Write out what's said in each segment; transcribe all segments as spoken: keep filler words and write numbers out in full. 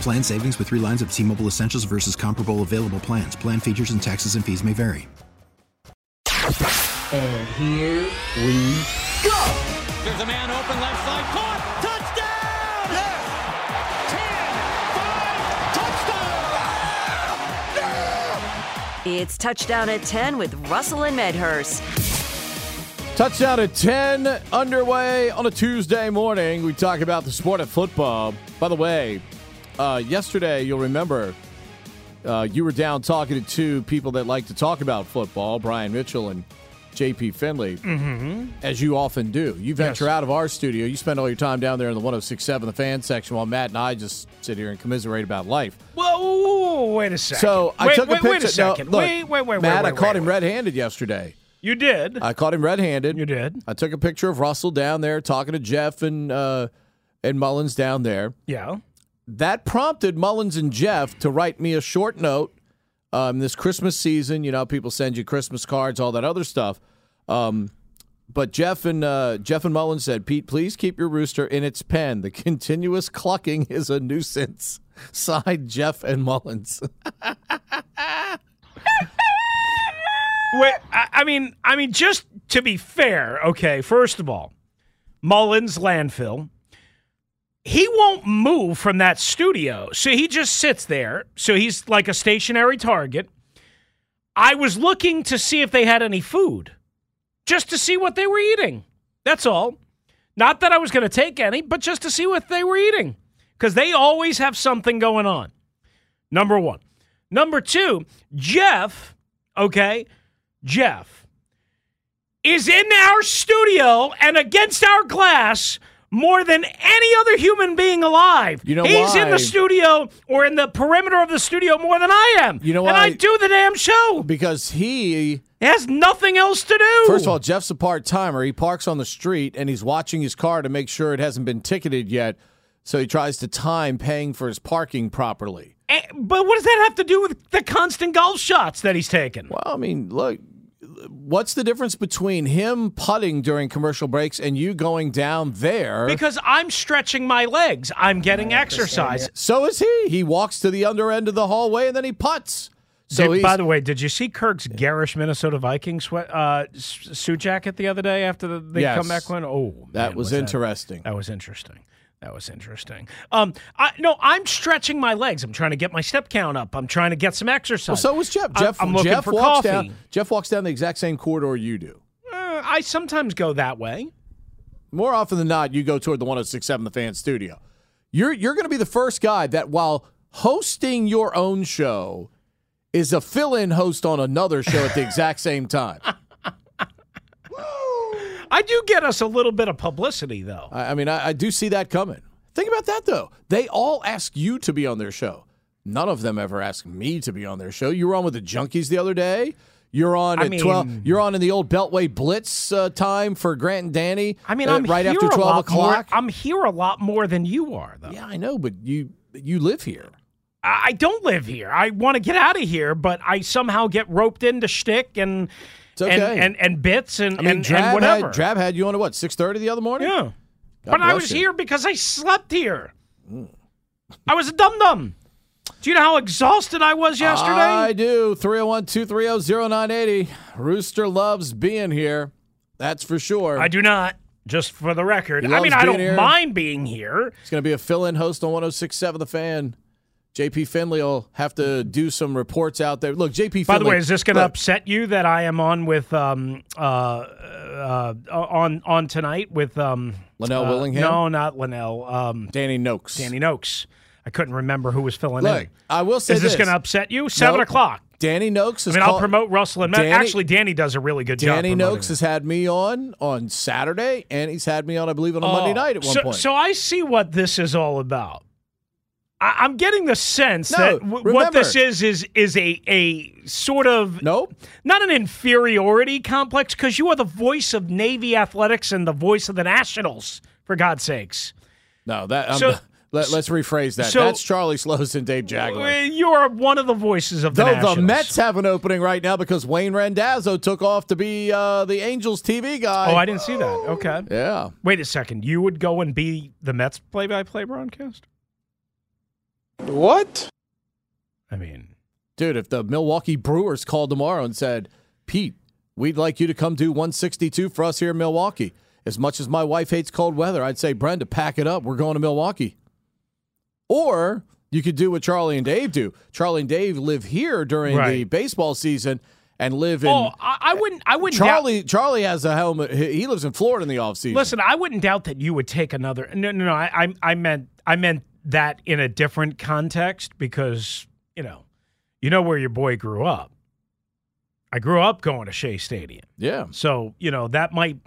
Plan savings with three lines of T-Mobile Essentials versus comparable available plans. Plan features and taxes and fees may vary. And here we go. There's a man open left side, caught, touchdown! Yes! ten, five, touchdown! No! It's touchdown at ten with Russell and Medhurst. Touchdown at ten, underway on a Tuesday morning. We talk about the sport of football. By the way, Uh, yesterday, you'll remember, uh, you were down talking to two people that like to talk about football, Brian Mitchell and J P. Finley, mm-hmm. as you often do. You venture yes. out of our studio. You spend all your time down there in the one oh six point seven the Fan section, while Matt and I just sit here and commiserate about life. Whoa, wait a second. So I wait, took wait, a picture. Wait a second. No, look, wait, wait, wait, Matt, wait, wait, I caught wait, him wait. red-handed yesterday. You did? I caught him red-handed. You did? I took a picture of Russell down there talking to Jeff and uh, and Mullins down there. Yeah. That prompted Mullins and Jeff to write me a short note um, this Christmas season. You know, people send you Christmas cards, all that other stuff. Um, but Jeff and uh, Jeff and Mullins said, "Pete, please keep your rooster in its pen. The continuous clucking is a nuisance." Signed, Jeff and Mullins. Wait, I, I mean, I mean, just to be fair, okay. First of all, Mullins landfill. He won't move from that studio, so he just sits there. So he's like a stationary target. I was looking to see if they had any food, just to see what they were eating. That's all. Not that I was going to take any, but just to see what they were eating, because they always have something going on. Number one. Number two, Jeff, okay, Jeff, is in our studio and against our glass more than any other human being alive. You know He's why? in the studio or in the perimeter of the studio more than I am. You know why? And I do the damn show. Because he has nothing else to do. First of all, Jeff's a part-timer. He parks on the street, and he's watching his car to make sure it hasn't been ticketed yet, so he tries to time paying for his parking properly. And, but what does that have to do with the constant golf shots that he's taking? Well, I mean, look. What's the difference between him putting during commercial breaks and you going down there? Because I'm stretching my legs. I'm getting oh, exercise. So is he. He walks to the under end of the hallway and then he putts. So did, by the way, did you see Kirk's yeah. garish Minnesota Vikings sweat, uh, suit jacket the other day after the, the yes. comeback win? Oh, that man, was, was interesting. That, that was interesting. That was interesting. Um, I, no, I'm stretching my legs. I'm trying to get my step count up. I'm trying to get some exercise. Well, so was Jeff. Jeff, I'm, I'm looking Jeff for walks coffee. Down, Jeff walks down the exact same corridor you do. Uh, I sometimes go that way. More often than not, you go toward the one oh six point seven The Fan studio. You're you're going to be the first guy that, while hosting your own show, is a fill-in host on another show at the exact same time. I do get us a little bit of publicity, though. I mean, I, I do see that coming. Think about that, though. They all ask you to be on their show. None of them ever ask me to be on their show. You were on with the Junkies the other day. You're on I at mean, twelve. You're on in the old Beltway Blitz uh, time for Grant and Danny. I mean, uh, I'm right here after twelve o'clock. More, I'm here a lot more than you are, though. Yeah, I know, but you you live here. I don't live here. I want to get out of here, but I somehow get roped into shtick and. It's okay. And, and, and bits and, I mean, and, Drab and whatever. Had, Drab had you on at what, six thirty the other morning? Yeah. God but I was you. here because I slept here. Mm. I was a dum-dum. Do you know how exhausted I was yesterday? I do. three oh one, two three oh, oh nine eight oh. Rooster loves being here. That's for sure. I do not. just for the record. I mean, I don't here. mind being here. He's going to be a fill-in host on one oh six point seven The Fan. J P. Finley will have to do some reports out there. Look, J P. Finley. By the way, is this going to upset you that I am on with um uh, uh on on tonight with um Linnell uh, Willingham? No, not Linnell. Um, Danny Noakes. Danny Noakes. I couldn't remember who was filling Look, in. I will say, is this, this going to upset you? Seven nope. o'clock. Danny Noakes is. I mean, call- I'll promote Russell and Matt. Danny, Actually, Danny does a really good Danny job. Danny Noakes has had me on on Saturday, and he's had me on, I believe, on a oh, Monday night at one so, point. So I see what this is all about. I, I'm getting the sense no, that w- what this is is is a a sort of nope. not an inferiority complex, because you are the voice of Navy athletics and the voice of the Nationals, for God's sakes. No, that I'm so, the- Let, let's rephrase that. So, that's Charlie Slovis and Dave Jagler. You're one of the voices of the Though Nationals. The Mets have an opening right now because Wayne Randazzo took off to be uh, the Angels T V guy. Oh, I didn't see that. Okay. Yeah. Wait a second. You would go and be the Mets play-by-play broadcast? What? I mean. Dude, if the Milwaukee Brewers called tomorrow and said, Pete, we'd like you to come do one sixty-two for us here in Milwaukee. As much as my wife hates cold weather, I'd say, Brenda, pack it up. We're going to Milwaukee. Or you could do what Charlie and Dave do. Charlie and Dave live here during right. the baseball season and live in. Oh, I, I wouldn't. I wouldn't. Charlie. Doubt. Charlie has a home. He lives in Florida in the offseason. Listen, I wouldn't doubt that you would take another. No, no, no. I, I meant, I meant that in a different context, because you know, you know where your boy grew up. I grew up going to Shea Stadium. Yeah. So you know that might.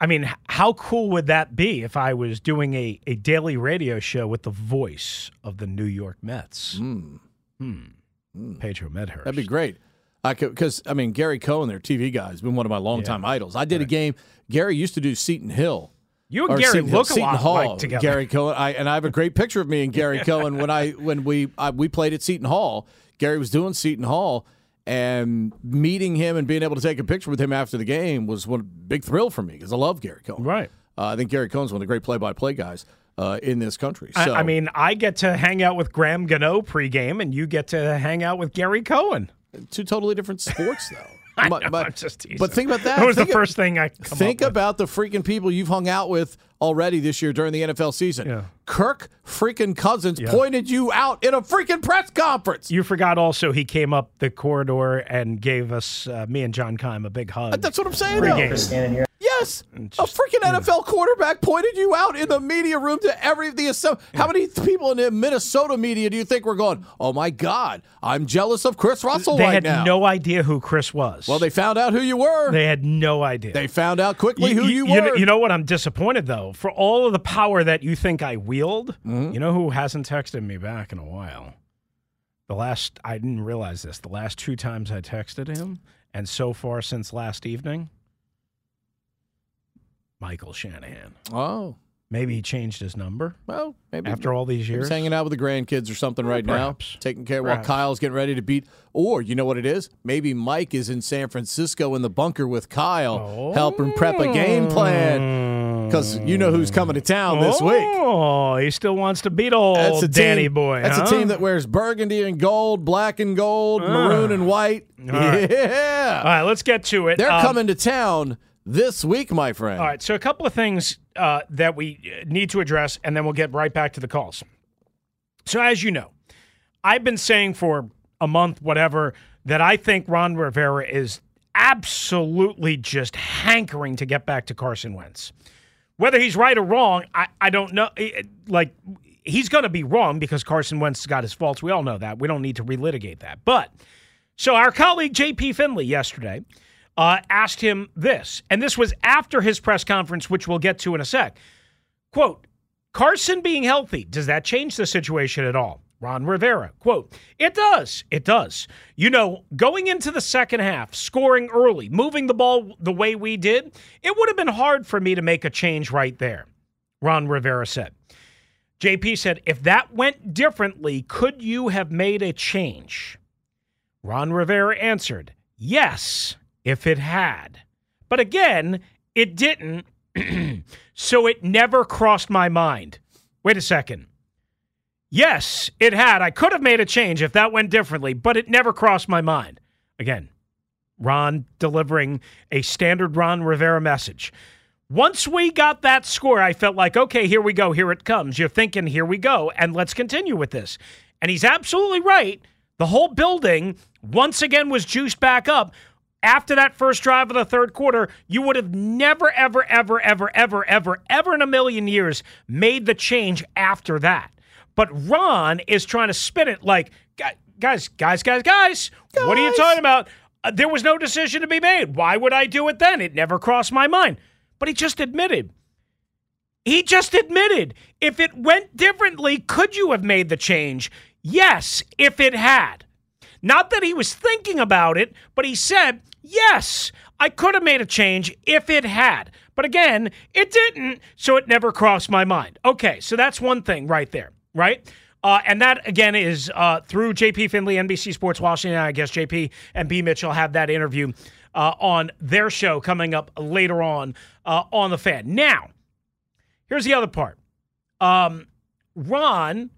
I mean, how cool would that be if I was doing a, a daily radio show with the voice of the New York Mets? Mm. Mm. Mm. Pedro Medhurst. That'd be great. I could, because, I mean, Gary Cohen, their T V guy, has been one of my longtime yeah. idols. I did right. a game. Gary used to do Seton Hill. You and Gary look a lot alike together. Gary Cohen. I, and I have a great picture of me and Gary Cohen when I when we I, we played at Seton Hall. Gary was doing Seton Hall, and meeting him and being able to take a picture with him after the game was one big thrill for me, because I love Gary Cohen. Right. Uh, I think Gary Cohen's one of the great play-by-play guys uh, in this country. So. I, I mean, I get to hang out with Graham Gano pregame, and you get to hang out with Gary Cohen. Two totally different sports, though. I my, know, my, I'm just teasing. But think about that. That was think the first of, thing I come Think up about with. The freaking people you've hung out with already this year during the N F L season. Yeah. Kirk freaking Cousins yeah. pointed you out in a freaking press conference. You forgot also he came up the corridor and gave us, uh, me and John Keim, a big hug. That's what I'm saying, though. Yes, just, a freaking N F L quarterback pointed you out in the media room to every the assemb- yeah. How many people in the Minnesota media do you think were going, oh, my God, I'm jealous of Chris Russell they right now? They had no idea who Chris was. Well, they found out who you were. They had no idea. They found out quickly you, who you, you were. You know, you know what? I'm disappointed, though. For all of the power that you think I wield, mm-hmm. you know who hasn't texted me back in a while? The last, I didn't realize this, the last two times I texted him, and so far since last evening, Michael Shanahan. Oh. Maybe he changed his number. Well, maybe. After all these years. He's hanging out with the grandkids or something right Perhaps. now. Taking care Perhaps. while Kyle's getting ready to beat. Or, you know what it is? Maybe Mike is in San Francisco in the bunker with Kyle, oh. helping prep a game plan. Because you know who's coming to town this oh. week. Oh, he still wants to beat old that's a Danny team, boy. That's huh? a team that wears burgundy and gold, black and gold, uh. maroon and white. All right. Yeah. All right, let's get to it. They're um, coming to town this week, my friend. All right, so a couple of things uh, that we need to address, and then we'll get right back to the calls. So as you know, I've been saying for a month, whatever, that I think Ron Rivera is absolutely just hankering to get back to Carson Wentz. Whether he's right or wrong, I, I don't know. Like, he's going to be wrong because Carson Wentz has got his faults. We all know that. We don't need to relitigate that. But so our colleague J P. Finley yesterday Uh, asked him this, and this was after his press conference, which we'll get to in a sec. Quote, Carson being healthy, does that change the situation at all? Ron Rivera, quote, it does, it does. You know, going into the second half, scoring early, moving the ball the way we did, it would have been hard for me to make a change right there, Ron Rivera said. J P said, if that went differently, could you have made a change? Ron Rivera answered, yes. If it had. But again, it didn't, so it never crossed my mind. Wait a second. Yes, it had. I could have made a change if that went differently, but it never crossed my mind. Again, Ron delivering a standard Ron Rivera message. Once we got that score, I felt like, okay, here we go. Here it comes. You're thinking, here we go. And let's continue with this. And he's absolutely right. The whole building once again was juiced back up. After that first drive of the third quarter, you would have never, ever, ever, ever, ever, ever, ever in a million years made the change after that. But Ron is trying to spin it like, guys, guys, guys, guys, guys. What are you talking about? Uh, there was no decision to be made. Why would I do it then? It never crossed my mind. But he just admitted. He just admitted. If it went differently, could you have made the change? Yes, if it had. Not that he was thinking about it, but he said, yes, I could have made a change if it had. But again, it didn't, so it never crossed my mind. Okay, so that's one thing right there, right? Uh, and that, again, is uh, through J P. Finley, N B C Sports Washington. I guess J P and B. Mitchell have that interview uh, on their show coming up later on uh, on The Fan. Now, here's the other part. Um, Ron...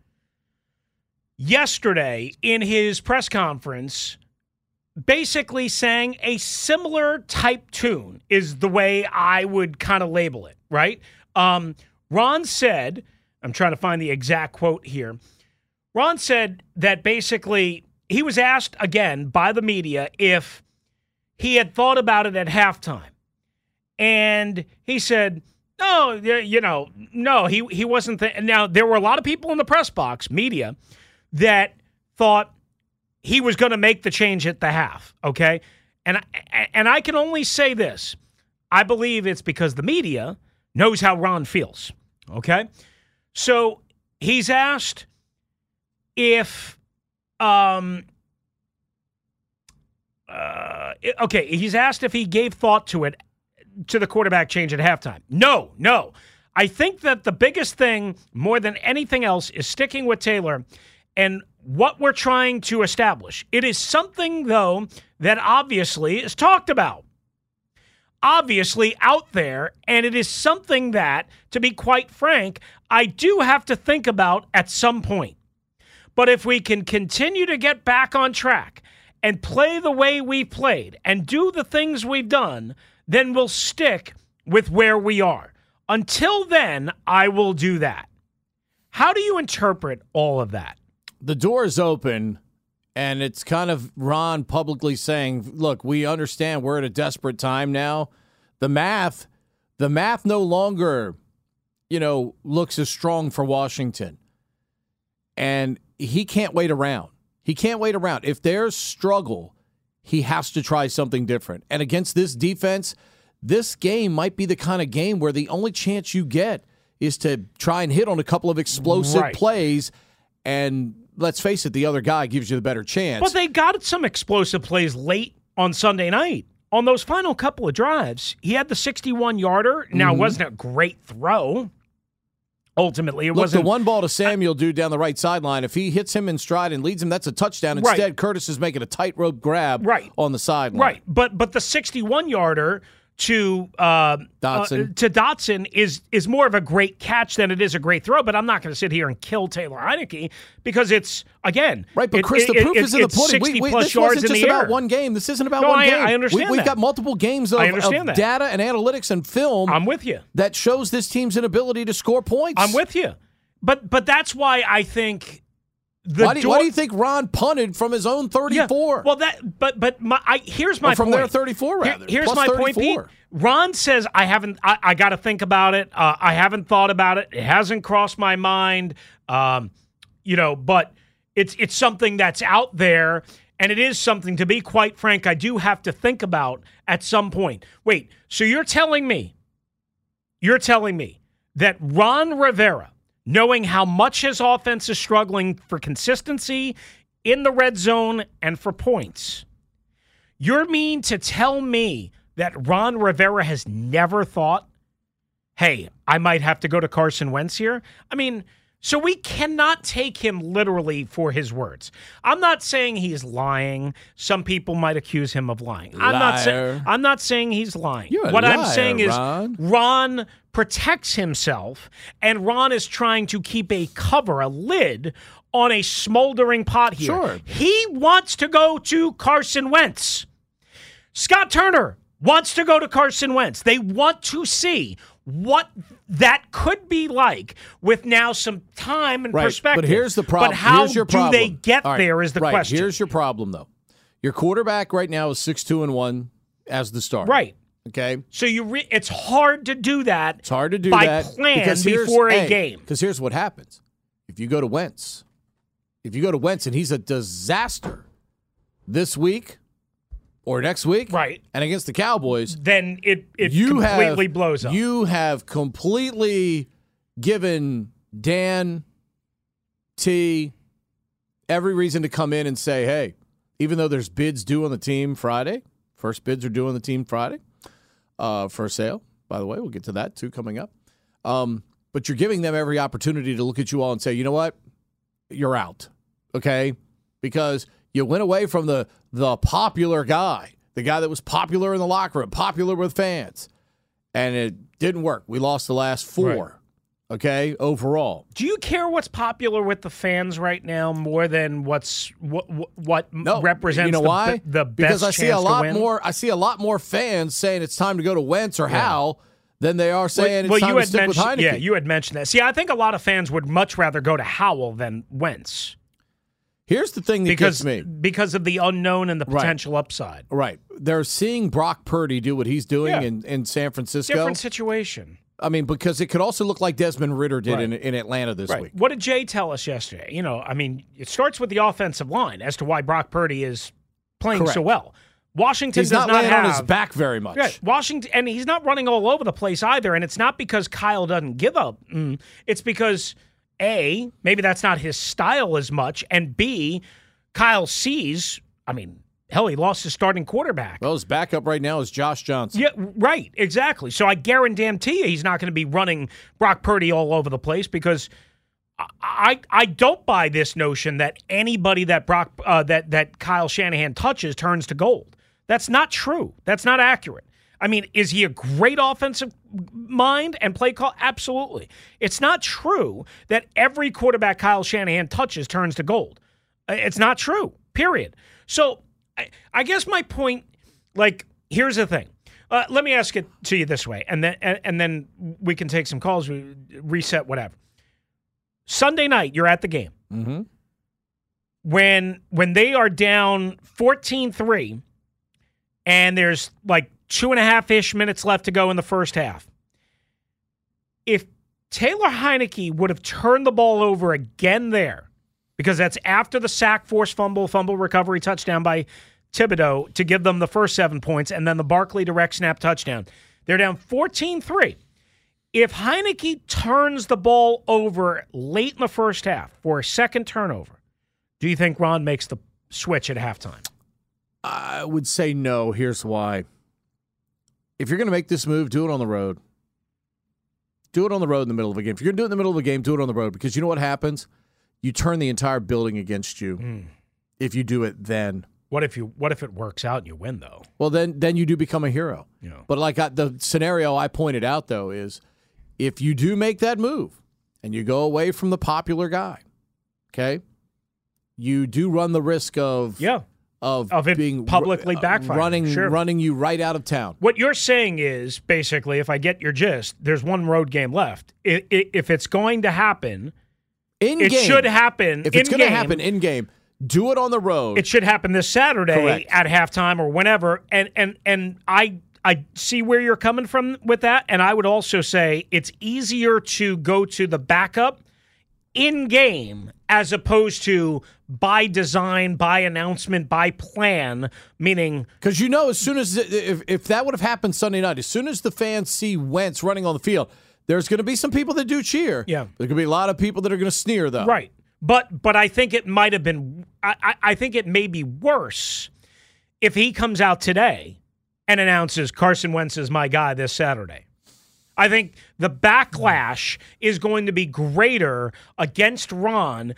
yesterday in his press conference basically sang a similar type tune is the way I would kind of label it, right? Um, Ron said, I'm trying to find the exact quote here. Ron said that basically he was asked again by the media if he had thought about it at halftime. And he said, no, you know, no, he, he wasn't. Th- now, there were a lot of people in the press box, media, that thought he was going to make the change at the half, okay? And I, and I can only say this. I believe it's because the media knows how Ron feels, okay? So he's asked if um uh okay, he's asked if he gave thought to it to the quarterback change at halftime. No, no. I think that the biggest thing more than anything else is sticking with Taylor and what we're trying to establish. It is something, though, that obviously is talked about, obviously out there, and it is something that, to be quite frank, I do have to think about at some point. But if we can continue to get back on track and play the way we've played and do the things we've done, then we'll stick with where we are. Until then, I will do that. How do you interpret all of that? The door is open, and it's kind of Ron publicly saying, look, we understand we're at a desperate time now. The math, the math no longer, you know, looks as strong for Washington. And he can't wait around. He can't wait around. If there's struggle, he has to try something different. And against this defense, this game might be the kind of game where the only chance you get is to try and hit on a couple of explosive right. plays. And let's face it, the other guy gives you the better chance. But they got some explosive plays late on Sunday night. On those final couple of drives, he had the sixty-one-yarder. Now, mm-hmm. it wasn't a great throw. Ultimately, it Look, wasn't. The one ball to Samuel, I, dude, down the right sideline, if he hits him in stride and leads him, that's a touchdown. Instead, right. Curtis is making a tightrope grab right. on the sideline. Right, but but the sixty-one-yarder to uh, Dotson uh, to Dotson is is more of a great catch than it is a great throw, but I'm not going to sit here and kill Taylor Heinicke because it's, again, right, but it, Chris, it, the proof it, is it, in the pudding. We, we, this wasn't just about air. one game. This isn't about no, one I, game. I understand we, We've that. got multiple games of, of data and analytics and film. I'm with you. That shows this team's inability to score points. I'm with you. But, but that's why I think... Why do, you, door- why do you think Ron punted from his own thirty-four? Yeah, well, that, but but my, I, here's my from point. From their thirty-four, rather. Here, here's my thirty-four. Point, Pete. Ron says, I haven't, I, I got to think about it. Uh, I haven't thought about it. It hasn't crossed my mind. Um, you know, but it's it's something that's out there, and it is something, to be quite frank, I do have to think about at some point. Wait, so you're telling me, you're telling me that Ron Rivera, knowing how much his offense is struggling for consistency in the red zone and for points, you mean to tell me that Ron Rivera has never thought, hey, I might have to go to Carson Wentz here? I mean, so we cannot take him literally for his words. I'm not saying he's lying. Some people might accuse him of lying. Liar. I'm not saying I'm not saying he's lying. You're what a liar, I'm saying is Ron. Ron protects himself, and Ron is trying to keep a cover, a lid on a smoldering pot here. Sure. He wants to go to Carson Wentz. Scott Turner wants to go to Carson Wentz. They want to see what that could be like with now some time and right. perspective. But here's the problem. But how here's your problem. do they get right. there is the right. question. Here's your problem, though. Your quarterback right now is six two and one as the starter. Right. Okay. So you re- it's hard to do that. It's hard to do by that. By plan before a, a game. Because here's what happens. If you go to Wentz, if you go to Wentz and he's a disaster this week or next week, right, and against the Cowboys, then it, it you completely have, blows up. You have completely given Dan T every reason to come in and say, hey, even though there's bids due on the team Friday, first bids are due on the team Friday uh, for sale. By the way, we'll get to that too coming up. Um, but you're giving them every opportunity to look at you all and say, you know what? You're out, okay? Because you went away from the the popular guy, the guy that was popular in the locker room, popular with fans, and it didn't work. We lost the last four, right. okay, overall. Do you care what's popular with the fans right now more than what's what what no. represents you know the, why? the best because I see a lot more. I see a lot more fans saying it's time to go to Wentz or yeah. Howell. Then they are saying well, it's well, time you had to stick with Heinicke. Yeah, you had mentioned that. See, I think a lot of fans would much rather go to Howell than Wentz. Here's the thing that because, gets me. Because of the unknown and the potential right. upside. Right. They're seeing Brock Purdy do what he's doing yeah. in, in San Francisco. Different situation. I mean, because it could also look like Desmond Ridder did right. in, in Atlanta this right. week. What did Jay tell us yesterday? You know, I mean, it starts with the offensive line as to why Brock Purdy is playing Correct. so well. Washington he's does not, not have on his back very much. Right, Washington, and he's not running all over the place either. And it's not because Kyle doesn't give up. Mm, it's because A, maybe that's not his style as much, and B, Kyle sees. I mean, hell, he lost his starting quarterback. Well, his backup right now is Josh Johnson. Yeah, right, exactly. So I guarantee you, he's not going to be running Brock Purdy all over the place because I I don't buy this notion that anybody that Brock uh, that that Kyle Shanahan touches turns to gold. That's not true. That's not accurate. I mean, is he a great offensive mind and play call? Absolutely. It's not true that every quarterback Kyle Shanahan touches turns to gold. It's not true, period. So I, I guess my point, like, here's the thing. Uh, let me ask it to you this way, and then, and, and then we can take some calls, we reset, whatever. Sunday night, you're at the game. Mm-hmm. When, when they are down fourteen three, and there's like two and a half-ish minutes left to go in the first half. If Taylor Heinicke would have turned the ball over again there, because that's after the sack, force, fumble, fumble recovery touchdown by Thibodeau to give them the first seven points, and then the Barkley direct snap touchdown. They're down fourteen three. If Heinicke turns the ball over late in the first half for a second turnover, do you think Ron makes the switch at halftime? I would say no. Here's why. If you're going to make this move, do it on the road. Do it on the road in the middle of a game. If you're going to do it in the middle of a game, do it on the road. Because you know what happens? You turn the entire building against you mm. if you do it then. What if you? What if it works out and you win, though? Well, then then you do become a hero. Yeah. But like I, the scenario I pointed out, though, is if you do make that move and you go away from the popular guy, okay, you do run the risk of – yeah. Of, of it being publicly backfiring. Running, sure. running you right out of town. What you're saying is, basically, if I get your gist, there's one road game left. If it's going to happen, in it game. should happen If it's going to happen in-game, do it on the road. It should happen this Saturday Correct. at halftime or whenever. And and and I I see where you're coming from with that. And I would also say it's easier to go to the backup in-game as opposed to by design, by announcement, by plan, meaning... Because you know as soon as... The, if, if that would have happened Sunday night, as soon as the fans see Wentz running on the field, there's going to be some people that do cheer. Yeah. There's going to be a lot of people that are going to sneer, though. Right. But but I think it might have been... I, I think it may be worse if he comes out today and announces Carson Wentz is my guy this Saturday. I think the backlash is going to be greater against Ron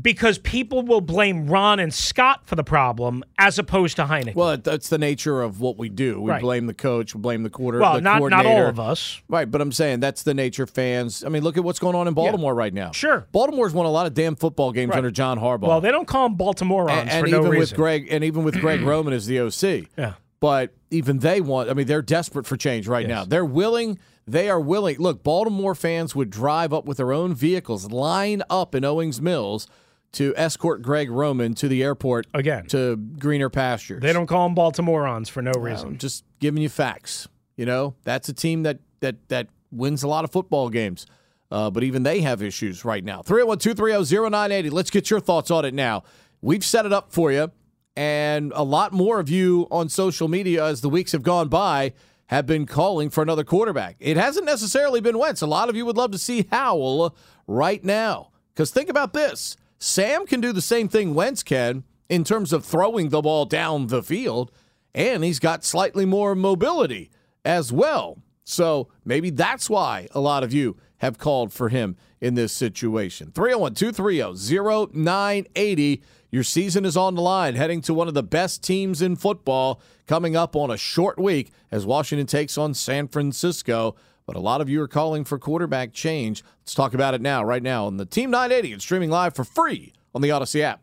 because people will blame Ron and Scott for the problem as opposed to Heinicke. Well, that's the nature of what we do. We right. blame the coach. We blame the quarter. Well, the not, coordinator. Not all of us. Right, but I'm saying that's the nature of fans. I mean, look at what's going on in Baltimore yeah. right now. Sure. Baltimore's won a lot of damn football games right. under John Harbaugh. Well, they don't call them Baltimoreans and, and for even no reason. With Greg, and even with Greg Roman as the O C. Yeah. But even they want, I mean, they're desperate for change right yes. now. They're willing, they are willing. Look, Baltimore fans would drive up with their own vehicles, line up in Owings Mills to escort Greg Roman to the airport again to greener pastures. They don't call them Baltimoreans for no reason. Um, just giving you facts. You know, that's a team that that that wins a lot of football games. Uh, but even they have issues right now. three oh one, two three oh, oh nine eight oh. Let's get your thoughts on it now. We've set it up for you. And a lot more of you on social media as the weeks have gone by have been calling for another quarterback. It hasn't necessarily been Wentz. A lot of you would love to see Howell right now. Because think about this. Sam can do the same thing Wentz can in terms of throwing the ball down the field. And he's got slightly more mobility as well. So maybe that's why a lot of you have called for him in this situation. three oh one, two three oh, oh nine eight oh. Your season is on the line, heading to one of the best teams in football coming up on a short week as Washington takes on San Francisco. But a lot of you are calling for quarterback change. Let's talk about it now, right now, on the Team nine eighty and streaming live for free on the Odyssey app.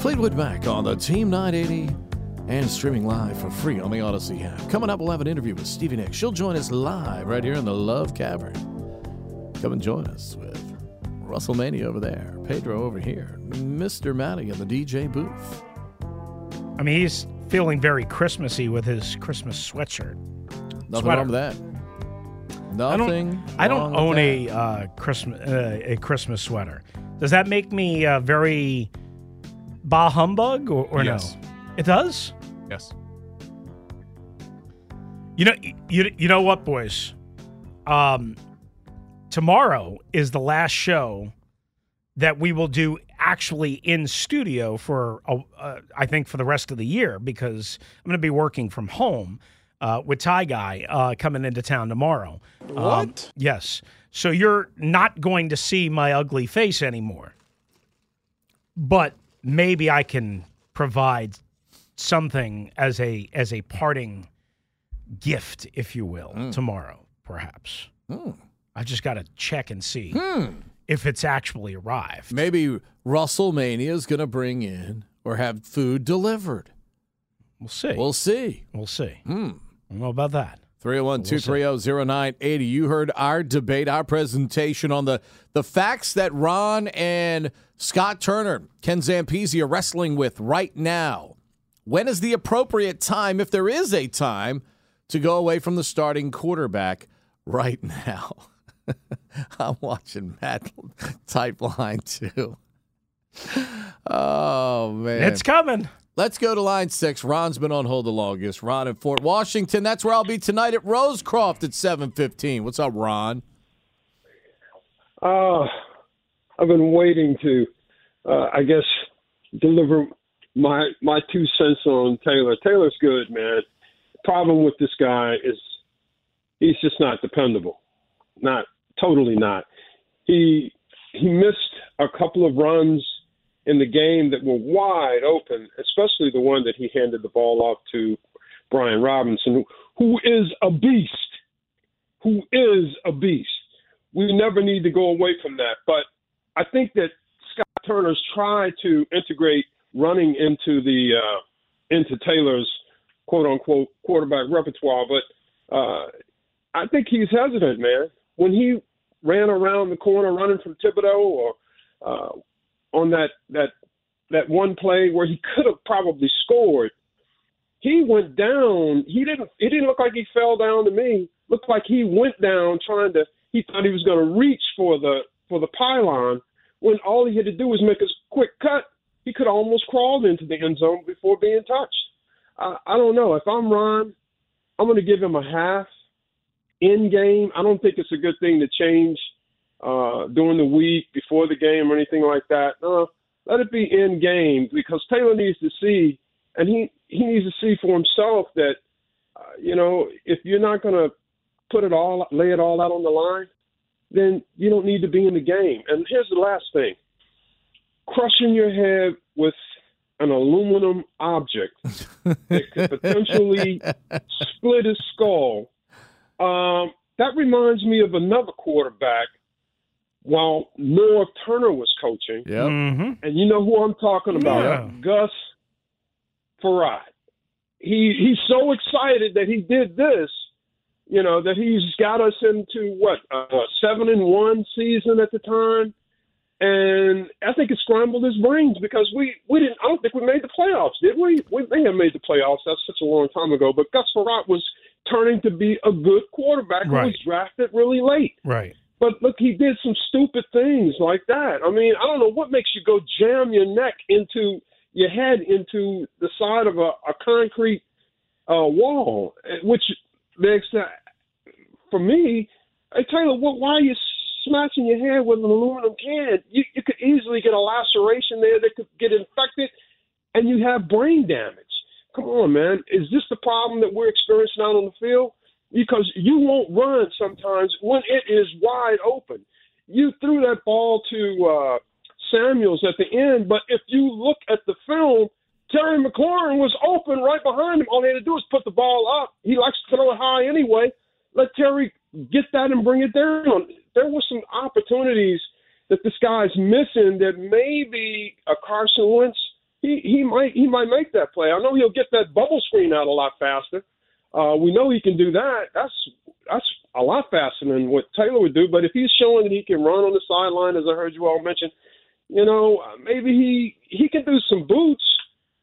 Fleetwood Mac on the Team nine eighty and streaming live for free on the Odyssey app. Coming up, we'll have an interview with Stevie Nicks. She'll join us live right here in the Love Cavern. Come and join us with Russell Mania over there, Pedro over here, Mister Matty in the D J booth. I mean, he's feeling very Christmassy with his Christmas sweatshirt. Nothing Sweater. wrong with that. Nothing. I don't, I don't own a uh, Christmas uh, a Christmas sweater. Does that make me uh, very bah humbug or, or yes. no? It does? Yes. You know you, you know what, boys? Um, tomorrow is the last show that we will do actually in studio for, a, uh, I think, for the rest of the year, because I'm going to be working from home uh, with Ty Guy uh, coming into town tomorrow. What? Um, yes. So you're not going to see my ugly face anymore. but maybe I can provide something as a as a parting gift, if you will, mm. tomorrow, perhaps. Mm. I just got to check and see mm. if it's actually arrived. Maybe Russellmania is going to bring in or have food delivered. We'll see. We'll see. We'll see. Mm. I don't know about that. three oh one, two three oh, oh nine eight oh. You heard our debate, our presentation on the, the facts that Ron and Scott Turner, Ken Zampezi, are wrestling with right now. When is the appropriate time, if there is a time, to go away from the starting quarterback right now? I'm watching Matt type line two. Oh, man. It's coming. Let's go to line six. Ron's been on hold the longest. Ron in Fort Washington. That's where I'll be tonight at Rosecroft at seven fifteen. What's up, Ron? Uh, I've been waiting to, uh, I guess, deliver my my two cents on Taylor. Taylor's good, man. The problem with this guy is he's just not dependable. Not, totally not. He he missed a couple of runs in the game that were wide open, especially the one that he handed the ball off to Brian Robinson, who is a beast, who is a beast. We never need to go away from that. But I think that Scott Turner's tried to integrate running into the uh, into Taylor's quote-unquote quarterback repertoire, but uh, I think he's hesitant, man. When he ran around the corner running from Thibodeau or uh, – on that, that that one play where he could have probably scored, he went down. He didn't it didn't look like he fell down to me. Looked like he went down trying to he thought he was gonna reach for the for the pylon when all he had to do was make a quick cut. He could have almost crawled into the end zone before being touched. I, I don't know. If I'm Ron, I'm gonna give him a half in game. I don't think it's a good thing to change Uh, during the week, before the game or anything like that. No, let it be in game, because Taylor needs to see, and he, he needs to see for himself that, uh, you know, if you're not going to put it all, lay it all out on the line, then you don't need to be in the game. And here's the last thing. Crushing your head with an aluminum object that could potentially split his skull, um, that reminds me of another quarterback while North Turner was coaching. Yep. Mm-hmm. And you know who I'm talking about, yeah. Gus Frerotte. He He's so excited that he did this, you know, that he's got us into, what, a seven and one season at the time. And I think it scrambled his brains because we, we didn't – I don't think we made the playoffs, did we? We may have made the playoffs. That's such a long time ago. But Gus Frerotte was turning to be a good quarterback who right. was drafted really late. Right. But, look, he did some stupid things like that. I mean, I don't know what makes you go jam your neck into your head into the side of a, a concrete uh, wall, which makes that, for me, hey, Taylor, what, why are you smashing your head with an aluminum can? You, you could easily get a laceration there that could get infected, and you have brain damage. Come on, man. Is this the problem that we're experiencing out on the field? Because you won't run sometimes when it is wide open. You threw that ball to uh, Samuels at the end, but if you look at the film, Terry McLaurin was open right behind him. All he had to do was put the ball up. He likes to throw it high anyway. Let Terry get that and bring it down. There were some opportunities that this guy's missing that maybe a Carson Wentz, he, he might he might make that play. I know he'll get that bubble screen out a lot faster. Uh, we know he can do that. That's that's a lot faster than what Taylor would do. But if he's showing that he can run on the sideline, as I heard you all mention, you know, maybe he he can do some boots.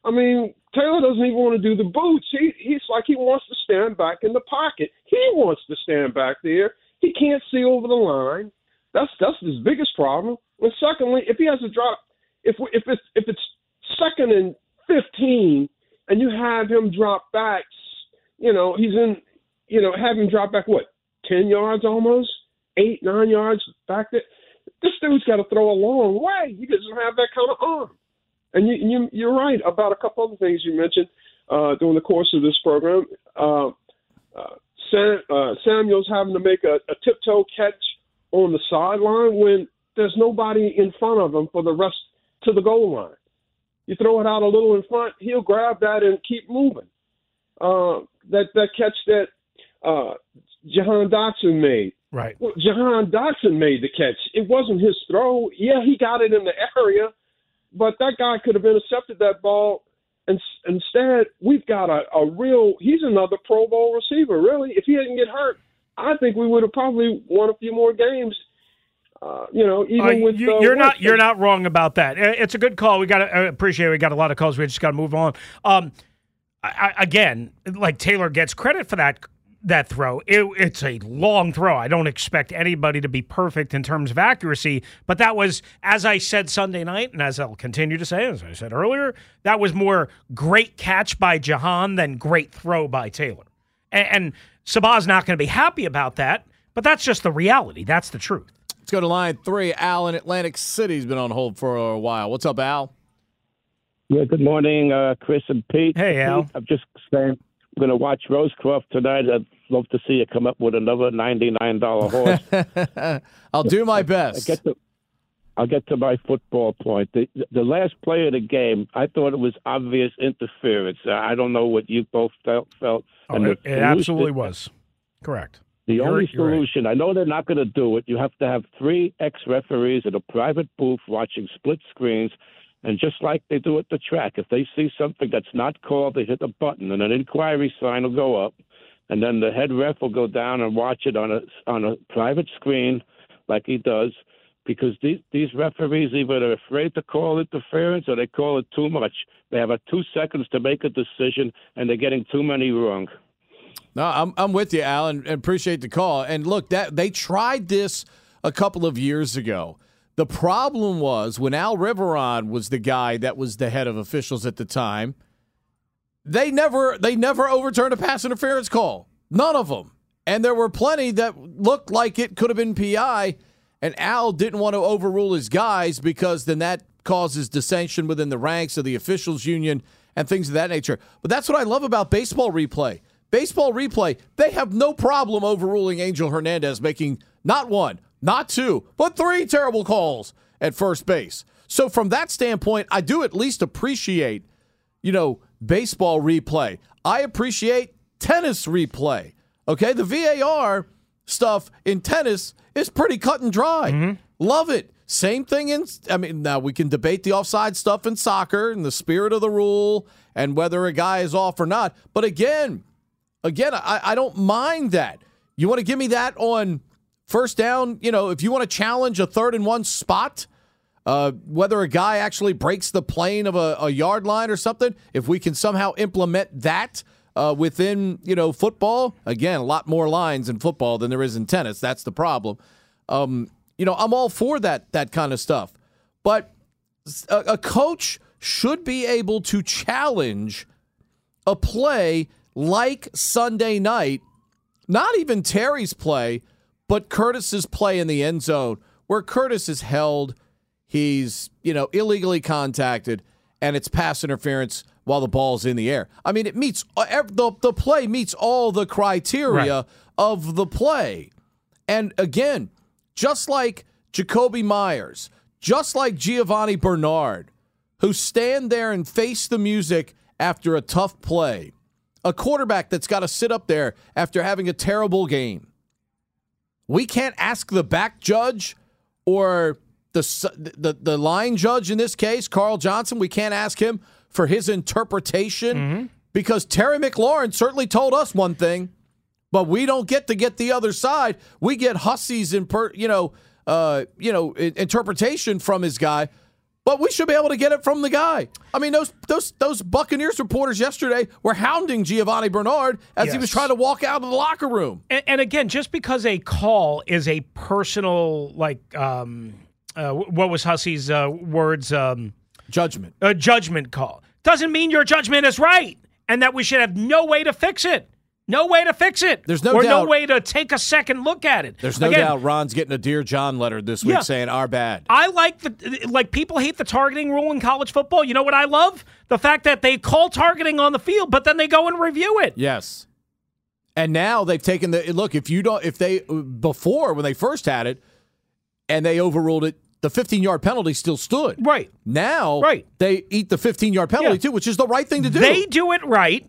I mean, Taylor doesn't even want to do the boots. He He's like he wants to stand back in the pocket. He wants to stand back there. He can't see over the line. That's that's his biggest problem. And secondly, if he has to drop, if if it's if it's second and fifteen, and you have him drop back. You know, he's in, you know, have him drop back, what, ten yards almost? Eight, nine yards back there? This dude's got to throw a long way. He doesn't have that kind of arm. And you, you, you're right about a couple other things you mentioned uh, during the course of this program. Uh, uh, Sam, uh, Samuel's having to make a, a tiptoe catch on the sideline when there's nobody in front of him for the rest to the goal line. You throw it out a little in front, he'll grab that and keep moving. Uh, that that catch that uh, Jahan Dotson made. Right. Well, Jahan Dotson made the catch. It wasn't his throw. Yeah, he got it in the area, but that guy could have intercepted that ball. And instead, we've got a, a real – he's another Pro Bowl receiver, really. If he didn't get hurt, I think we would have probably won a few more games. Uh, you know, even uh, with you, you're not you're not wrong about that. It's a good call. We got to I appreciate it. We got a lot of calls. We just got to move on. Um, I, again, like Taylor gets credit for that that throw. It, it's a long throw. I don't expect anybody to be perfect in terms of accuracy, but that was, as I said Sunday night, and as I'll continue to say, as I said earlier, that was more great catch by Jahan than great throw by Taylor. And, and Sabah's not going to be happy about that, but that's just the reality. That's the truth. Let's go to line three. Al in Atlantic City has been on hold for a while. What's up, Al? Yeah, good morning, uh, Chris and Pete. Hey, Al. I'm just saying I'm going to watch Rosecroft tonight. I'd love to see you come up with another ninety-nine dollar horse. I'll do my best. I, I get to, I'll get to my football point. The, the last play of the game, I thought it was obvious interference. I don't know what you both felt. felt oh, and it, it absolutely was. Correct. The only you're, solution, you're right. I know they're not going to do it. You have to have three ex-referees in a private booth watching split screens, and just like they do at the track, if they see something that's not called, they hit a button, and an inquiry sign will go up, and then the head ref will go down and watch it on a on a private screen like he does, because these, these referees either are afraid to call interference or they call it too much. They have a two seconds to make a decision, and they're getting too many wrong. No, I'm I'm with you, Al, and appreciate the call. And look, that they tried this a couple of years ago. The problem was when Al Riveron was the guy that was the head of officials at the time, they never they never overturned a pass interference call. None of them. And there were plenty that looked like it could have been P I, and Al didn't want to overrule his guys because then that causes dissension within the ranks of the officials union and things of that nature. But that's what I love about baseball replay. Baseball replay, they have no problem overruling Angel Hernandez making not one, not two, but three terrible calls at first base. So from that standpoint, I do at least appreciate, you know, baseball replay. I appreciate tennis replay. Okay, the V A R stuff in tennis is pretty cut and dry. Mm-hmm. Love it. Same thing in, I mean, now we can debate the offside stuff in soccer and the spirit of the rule and whether a guy is off or not. But again... Again, I, I don't mind that. You want to give me that on first down? You know, if you want to challenge a third and one spot, uh, whether a guy actually breaks the plane of a, a yard line or something, if we can somehow implement that uh, within, you know, football, again, a lot more lines in football than there is in tennis. That's the problem. Um, you know, I'm all for that, that kind of stuff. But a, a coach should be able to challenge a play like Sunday night, not even Terry's play, but Curtis's play in the end zone, where Curtis is held, he's, you know, illegally contacted, and it's pass interference while the ball's in the air. I mean, it meets the the play meets all the criteria right. of the play. And again, just like Jacoby Myers, just like Giovanni Bernard, who stand there and face the music after a tough play. A quarterback that's got to sit up there after having a terrible game. We can't ask the back judge or the, the the line judge in this case, Carl Johnson, we can't ask him for his interpretation mm-hmm. because Terry McLaurin certainly told us one thing, but we don't get to get the other side. We get Hussey's imper- you know, uh, you know, interpretation from his guy. But we should be able to get it from the guy. I mean, those those those Buccaneers reporters yesterday were hounding Giovanni Bernard as yes. he was trying to walk out of the locker room. And, and again, just because a call is a personal, like, um, uh, what was Hussey's uh, words? Um, judgment. A judgment call. Doesn't mean your judgment is right and that we should have no way to fix it. No way to fix it. There's no or doubt. no way to take a second look at it. There's no Again, doubt Ron's getting a Dear John letter this week yeah, saying, our bad. I like the, like people hate the targeting rule in college football. You know what I love? The fact that they call targeting on the field, but then they go and review it. Yes. And now they've taken the, look, if you don't, if they, before when they first had it and they overruled it, the fifteen-yard penalty still stood. Right. Now right. they eat the fifteen-yard penalty, yeah. too, which is the right thing to do. They do it right.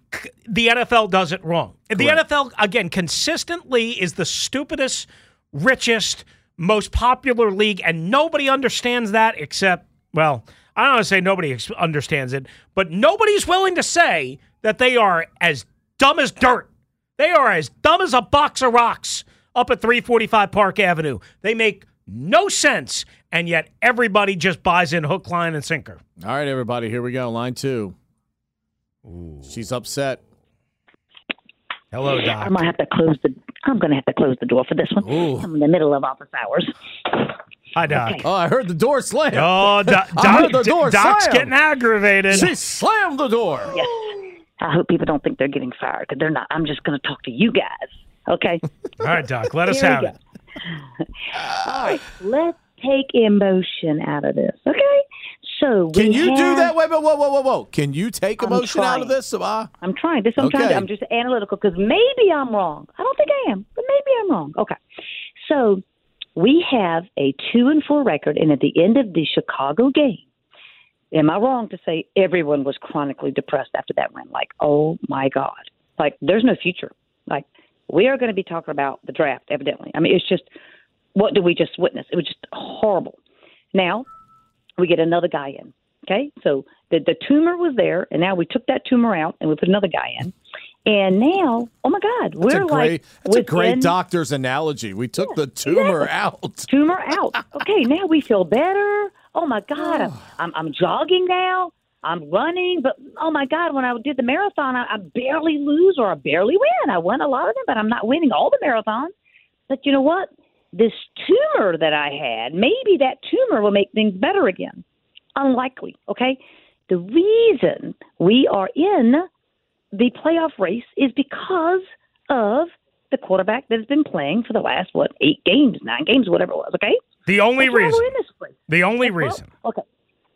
The N F L does it wrong. Correct. The N F L, again, consistently is the stupidest, richest, most popular league, and nobody understands that except, well, I don't want to say nobody ex- understands it, but nobody's willing to say that they are as dumb as dirt. They are as dumb as a box of rocks up at three forty-five Park Avenue. They make no sense, and yet everybody just buys in hook, line, and sinker. All right, everybody, here we go. Line two. Ooh. She's upset. Hello, Doc. I'm gonna have to close the. I'm gonna have to close the door for this one. Ooh. I'm in the middle of office hours. Hi, Doc. Okay. Oh, I heard the door slam. Oh, Do- I Doc, heard the door Doc's slam. Getting aggravated. She slammed the door. Yes. I hope people don't think they're getting fired because they're not. I'm just gonna talk to you guys. Okay. All right, Doc. Let us have it. All right. Let's take emotion out of this. Okay. So can you have, do that? Wait, whoa, whoa, whoa, whoa! Can you take emotion out of this? Am I? I'm trying. This I'm okay. trying. To, I'm just analytical because maybe I'm wrong. I don't think I am, but maybe I'm wrong. Okay. So we have a two and four record, and at the end of the Chicago game, am I wrong to say everyone was chronically depressed after that win? Like, oh my God! Like, there's no future. Like, we are going to be talking about the draft, evidently. I mean, it's just what did we just witness? It was just horrible. Now. We get another guy in, okay? So the, the tumor was there, and now we took that tumor out, and we put another guy in. And now, oh, my God, that's we're a great, like That's within, a great doctor's analogy. We took yeah, the tumor exactly. out. Tumor out. Okay, now we feel better. Oh, my God, I'm, I'm, I'm jogging now. I'm running. But, oh, my God, when I did the marathon, I, I barely lose or I barely win. I won a lot of them, but I'm not winning all the marathons. But you know what? This tumor that I had, maybe that tumor will make things better again. Unlikely, okay? The reason we are in the playoff race is because of the quarterback that has been playing for the last, what, eight games, nine games, whatever it was, okay? The only That's reason. Why we're in this race. The only well, reason. Okay.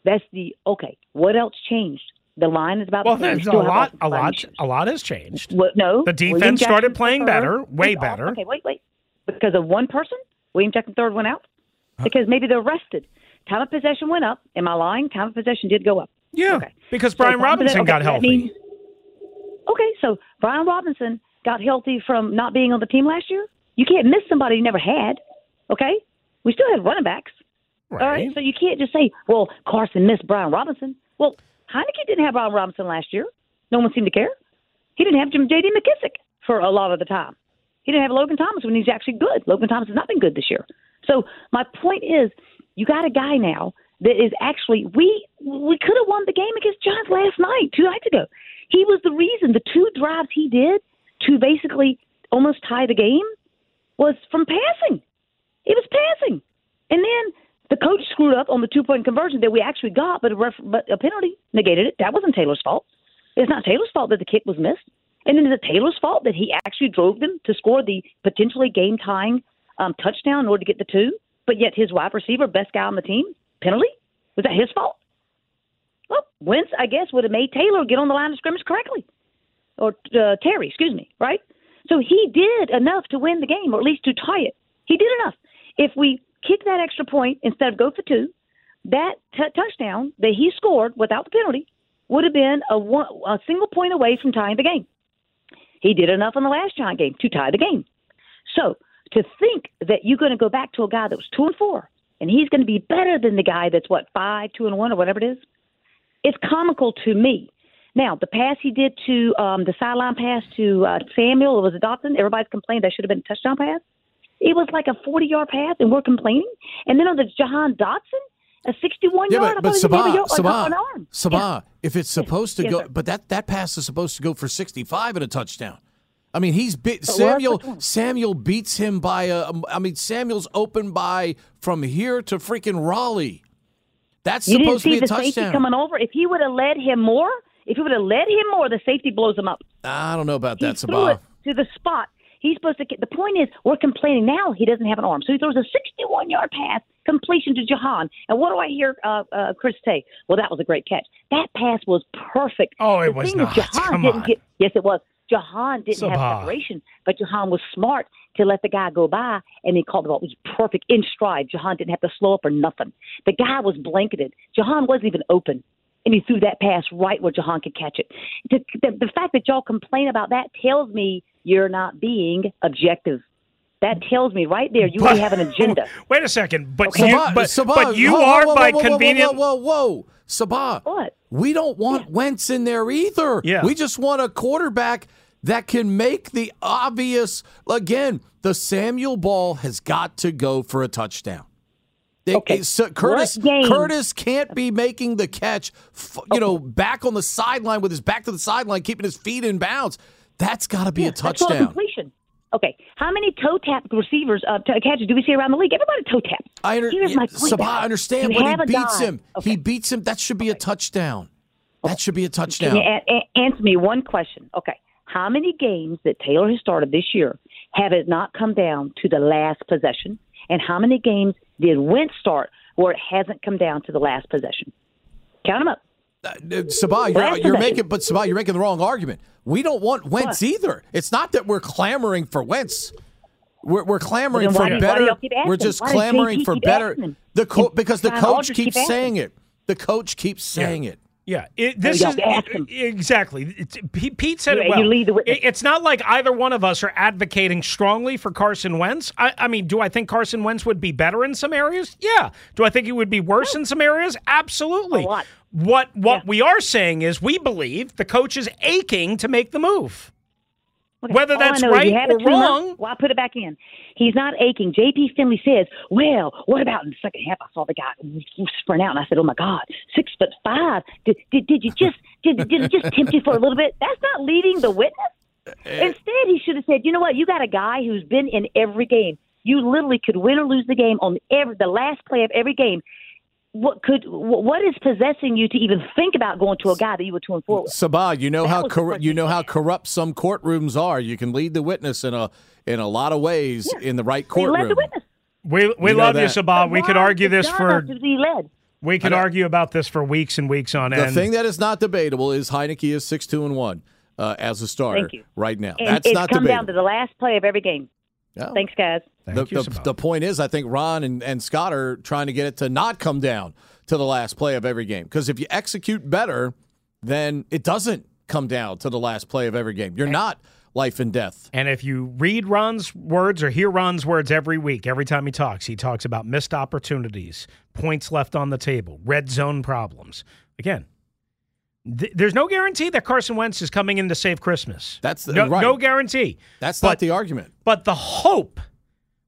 That's the, okay, what else changed? The line is about well, the there's a lot, a lot, issues. a lot has changed. Well, no. The defense started playing better, way better. Okay, wait, wait. Because of one person, William Jackson the third went out. Because maybe they're arrested. Time of possession went up. Am I lying? Time of possession did go up. Yeah, okay. Because Brian so Robinson okay, got healthy. Means, okay, so Brian Robinson got healthy from not being on the team last year? You can't miss somebody you never had, okay? We still had running backs. Right. All right, so you can't just say, well, Carson missed Brian Robinson. Well, Heinicke didn't have Brian Robinson last year. No one seemed to care. He didn't have J D McKissick for a lot of the time. He didn't have Logan Thomas when he's actually good. Logan Thomas has not been good this year. So my point is, you got a guy now that is actually we we could have won the game against Giants last night, two nights ago. He was the reason the two drives he did to basically almost tie the game was from passing. It was passing, and then the coach screwed up on the two point conversion that we actually got, but a ref, but a penalty negated it. That wasn't Taylor's fault. It's not Taylor's fault that the kick was missed. And then is it Taylor's fault that he actually drove them to score the potentially game-tying um, touchdown in order to get the two, but yet his wide receiver, best guy on the team, penalty? Was that his fault? Well, Wentz, I guess, would have made Taylor get on the line of scrimmage correctly. Or uh, Terry, excuse me, right? So he did enough to win the game, or at least to tie it. He did enough. If we kick that extra point instead of go for two, that t- touchdown that he scored without the penalty would have been a, one, a single point away from tying the game. He did enough in the last Giant game to tie the game. So to think that you're going to go back to a guy that was two and four, and he's going to be better than the guy that's, what, five, two and one, or whatever it is, it's comical to me. Now, the pass he did to um, the sideline pass to uh, Samuel, it was a Dotson. Everybody's complained that should have been a touchdown pass. It was like a forty-yard pass, and we're complaining. And then on the Jahan Dotson, a sixty-one yeah, yard, but, but Sabah, Sabah, arm. Sabah, yeah. If it's supposed to yes, go, yes, but that, that pass is supposed to go for sixty-five at a touchdown. I mean, he's beat Samuel. Samuel beats him by a. I mean, Samuel's open by from here to freaking Raleigh. That's you supposed to be a touchdown. You didn't see the safety coming over. If he would have led him more, if he would have led him more, the safety blows him up. I don't know about that, he Sabah. Threw it to the spot. He's supposed to get. The point is, we're complaining now he doesn't have an arm, so he throws a sixty-one-yard pass. Completion to Jahan. And what do I hear uh, uh, Chris say? Well, that was a great catch. That pass was perfect. Oh, it the was not. Jahan Come didn't on. Get, yes, it was. Jahan didn't Subha. have separation, but Jahan was smart to let the guy go by, and he called the ball. It was perfect in stride. Jahan didn't have to slow up or nothing. The guy was blanketed. Jahan wasn't even open, and he threw that pass right where Jahan could catch it. The, the, the fact that y'all complain about that tells me you're not being objective. That tells me right there you but, have an agenda. Wait a second. But okay. you, Sabah, but, Sabah, but you whoa, whoa, are whoa, whoa, by whoa, convenient. Whoa, whoa, whoa, whoa. Sabah, what? We don't want yeah. Wentz in there either. Yeah. We just want a quarterback that can make the obvious. Again, the Samuel ball has got to go for a touchdown. They, okay. so Curtis Curtis can't be making the catch, you okay. know, back on the sideline with his back to the sideline, keeping his feet in bounds. That's got to be yeah, a touchdown. That's completion. Okay, how many toe-tap receivers, uh, catches do we see around the league? Everybody toe-taps. I, under- Sabah, I understand you when he beats him. Okay. He beats him. That should be okay. a touchdown. Okay. That should be a touchdown. Can you a- a- answer me one question. Okay, how many games that Taylor has started this year have it not come down to the last possession? And how many games did Wentz start where it hasn't come down to the last possession? Count them up. Uh, Sabah, you're, you're making, but Sabah, you're making the wrong argument. We don't want Wentz what? either. It's not that we're clamoring for Wentz. We're, we're clamoring well, for do, better. We're just why clamoring for better. The co- because the coach keeps keep saying it. The coach keeps saying yeah. it. Yeah, it, this is exactly. It's, Pete said it well. You lead the witness. It's not like either one of us are advocating strongly for Carson Wentz. I, I mean, do I think Carson Wentz would be better in some areas? Yeah. Do I think he would be worse no. in some areas? Absolutely. A lot. What what yeah. we are saying is we believe the coach is aching to make the move. Okay. Whether that's right or wrong. Months, well, I'll put it back in. He's not aching. J P. Finley says, well, what about in the second half? I saw the guy sprint out, and I said, oh, my God, six foot five. Did, did, did you just did, did it just tempt you for a little bit? That's not leading the witness. Instead, he should have said, you know what? You got a guy who's been in every game. You literally could win or lose the game on every, the last play of every game. What could what is possessing you to even think about going to a guy that you were two and four with? Sabah, you know that how cor- you know how corrupt some courtrooms are. You can lead the witness in a in a lot of ways yeah. in the right courtroom. We led the witness. We we you love you, Sabah. We could argue this for we could argue about this for weeks and weeks on end. The thing that is not debatable is Heinicke is six two and one uh, as a starter right now. And That's it's not come debatable. Down to the last play of every game. Yeah. Thanks, guys. Thank the, you, the, the point is, I think Ron and, and Scott are trying to get it to not come down to the last play of every game. Because if you execute better, then it doesn't come down to the last play of every game. You're and, not life and death. And if you read Ron's words or hear Ron's words every week, every time he talks, he talks about missed opportunities, points left on the table, red zone problems. Again, th- there's no guarantee that Carson Wentz is coming in to save Christmas. That's the, no, right. no guarantee. That's but, not the argument. But the hope...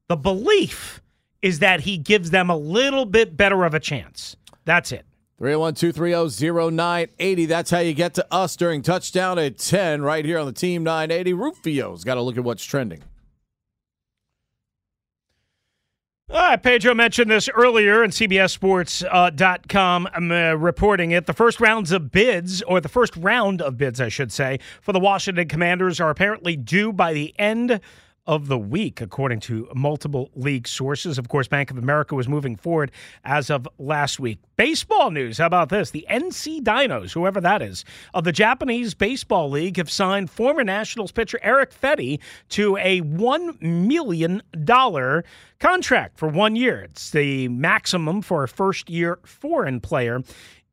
The belief is that he gives them a little bit better of a chance. That's it. three oh one, two three oh, oh nine eight oh. That's how you get to us during Touchdown at ten right here on the Team nine eighty. Rufio's got to look at what's trending. All right, Pedro mentioned this earlier in C B S Sports dot com. Uh, I'm uh, reporting it. The first rounds of bids, or the first round of bids, I should say, for the Washington Commanders are apparently due by the end of of the week, according to multiple league sources. Of course, Bank of America was moving forward as of last week. Baseball news, how about this? The N C Dinos, whoever that is, of the Japanese Baseball League have signed former Nationals pitcher Eric Fetty to a one million dollars contract for one year. It's the maximum for a first-year foreign player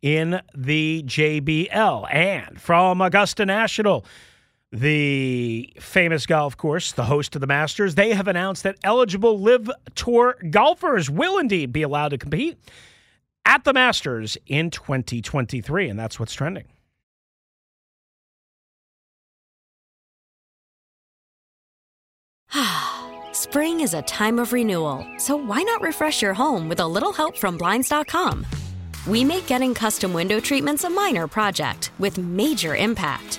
in the J B L. And from Augusta National, the famous golf course, the host of the Masters, they have announced that eligible LIV Tour golfers will indeed be allowed to compete at the Masters in twenty twenty-three, and that's what's trending. Spring is a time of renewal, so why not refresh your home with a little help from Blinds dot com? We make getting custom window treatments a minor project with major impact.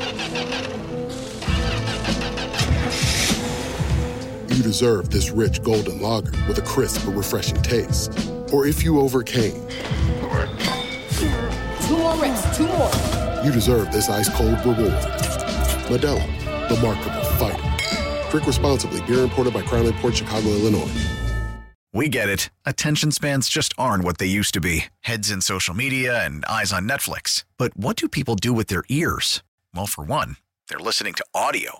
you deserve this rich golden lager with a crisp but refreshing taste. Or if you overcame... two more reps, two more. You deserve this ice-cold reward. Modelo, the Markable Fighter. Drink responsibly. Beer imported by Crown Import, Chicago, Illinois. We get it. Attention spans just aren't what they used to be. Heads in social media and eyes on Netflix. But what do people do with their ears? Well, for one, they're listening to audio.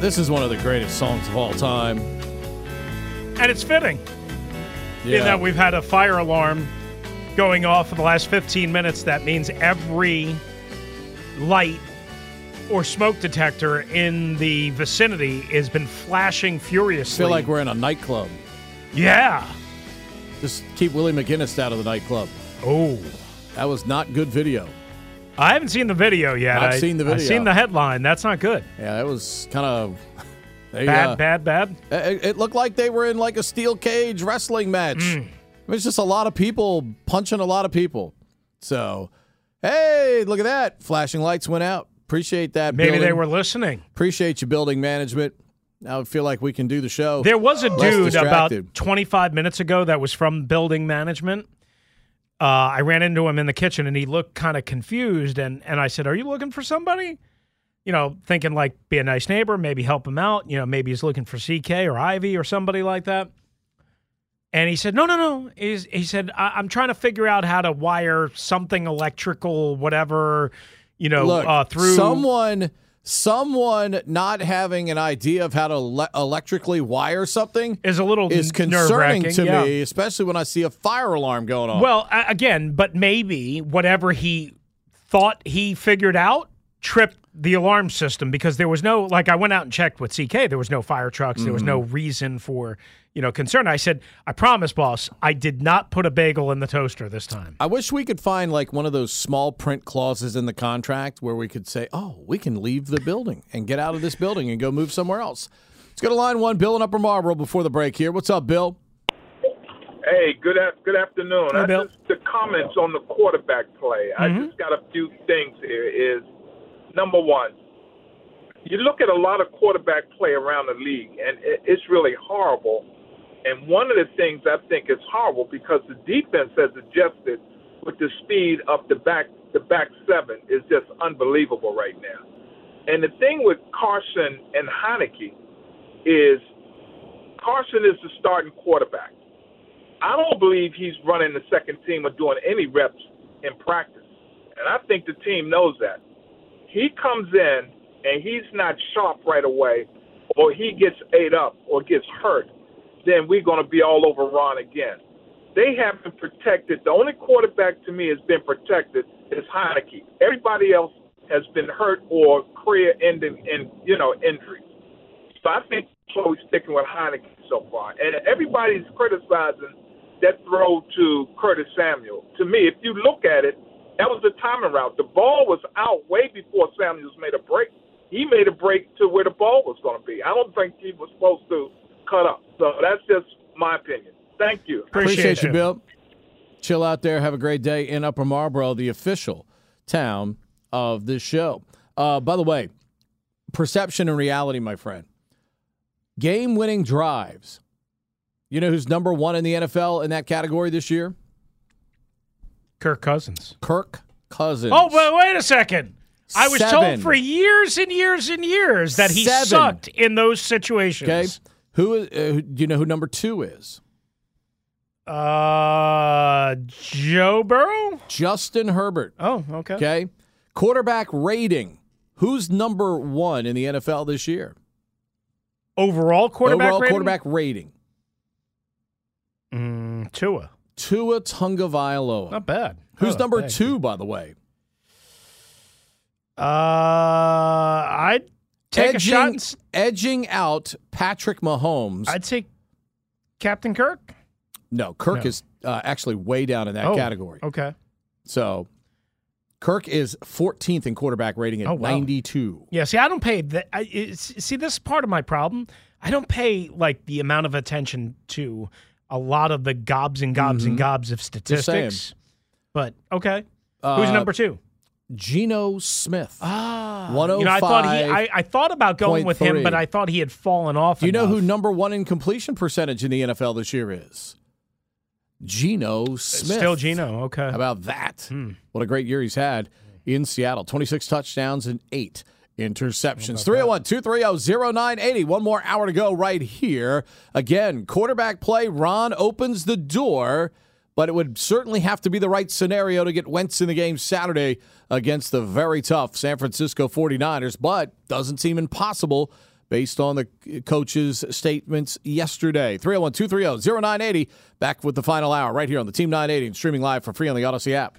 This is one of the greatest songs of all time. And it's fitting. Yeah. In that we've had a fire alarm going off for the last fifteen minutes. That means every light or smoke detector in the vicinity has been flashing furiously. I feel like we're in a nightclub. Yeah. Just keep Willie McGinnis out of the nightclub. Oh. That was not good video. I haven't seen the video yet. I've I, seen the video. I've seen the headline. That's not good. Yeah, that was kind of... Bad, uh, bad, bad, bad. It, it looked like they were in like a steel cage wrestling match. Mm. It was just a lot of people punching a lot of people. So, hey, look at that. Flashing lights went out. Appreciate that. Maybe building. They were listening. Appreciate you, building management. Now I feel like we can do the show. There was a Less dude distracted. About twenty-five minutes ago that was from building management. Uh, I ran into him in the kitchen, and he looked kind of confused, and, and I said, are you looking for somebody? You know, thinking, like, be a nice neighbor, maybe help him out. You know, maybe he's looking for C K or Ivy or somebody like that. And he said, no, no, no. He's, he said, I- I'm trying to figure out how to wire something electrical, whatever, you know, Look, uh, through. Someone someone not having an idea of how to le- electrically wire something is a little is concerning to yeah. me, especially when I see a fire alarm going on. Well, again, but maybe whatever he thought he figured out tripped the alarm system, because there was no, like, I went out and checked with C K. There was no fire trucks. Mm-hmm. There was no reason for, you know, concern. I said, I promise, boss, I did not put a bagel in the toaster this time. I wish we could find, like, one of those small print clauses in the contract where we could say, oh, we can leave the building and get out of this building and go move somewhere else. Let's go to line one, Bill in Upper Marlboro before the break here. What's up, Bill? Hey, good af- good afternoon. Hey, Bill. I just, the comments on the quarterback play. Mm-hmm. I just got a few things here is, number one, you look at a lot of quarterback play around the league, and it's really horrible. And one of the things I think is horrible, because the defense has adjusted with the speed of the back the back seven is just unbelievable right now. And the thing with Carson and Heinicke is Carson is the starting quarterback. I don't believe he's running the second team or doing any reps in practice. And I think the team knows that. He comes in and he's not sharp right away, or he gets ate up or gets hurt, then we're going to be all over Ron again. They haven't protected. The only quarterback to me has been protected is Heinicke. Everybody else has been hurt or career-ending in you know injuries. So I think Chloe's sticking with Heinicke so far. And everybody's criticizing that throw to Curtis Samuel. To me, if you look at it, that was the timing route. The ball was out way before Samuels made a break. He made a break to where the ball was going to be. I don't think he was supposed to cut up. So that's just my opinion. Thank you. Appreciate, Appreciate you, Bill. Chill out there. Have a great day in Upper Marlboro, the official town of this show. Uh, by the way, perception and reality, my friend. Game-winning drives. You know who's number one in the N F L in that category this year? Kirk Cousins. Kirk Cousins. Oh, but wait a second. I was Seven. told for years and years and years that he Seven. sucked in those situations. Okay. Who, uh, do you know who number two is? Uh, Joe Burrow? Justin Herbert. Oh, okay. Okay. Quarterback rating. Who's number one in the N F L this year? Overall quarterback Overall rating? Overall quarterback rating. Mm, Tua. Tua Tagovailoa. Not bad. Who's oh, number two, you. by the way? Uh, I'd take edging, a shot. And... Edging out Patrick Mahomes. I'd say Captain Kirk. No, Kirk no. is uh, actually way down in that oh, category. Okay. So Kirk is fourteenth in quarterback rating at oh, wow. ninety-two. Yeah, see, I don't pay that. See, this is part of my problem. I don't pay, like, the amount of attention to a lot of the gobs and gobs mm-hmm. and gobs of statistics. But, okay. Uh, Who's number two? Geno Smith. Ah. one oh five. You know, I thought he, I, I thought about going with him, but I thought he had fallen off. You know enough. who number one in completion percentage in the N F L this year is? Geno Smith. Still Geno, okay. How about that? Hmm. What a great year he's had in Seattle. twenty-six touchdowns and eight interceptions. three oh one, two three oh, oh nine eight oh. One more hour to go right here. Again, quarterback play. Ron opens the door, but it would certainly have to be the right scenario to get Wentz in the game Saturday against the very tough San Francisco forty-niners, but doesn't seem impossible based on the coach's statements yesterday. three oh one, two three oh, oh nine eight oh. Back with the final hour right here on the Team nine eighty and streaming live for free on the Odyssey app.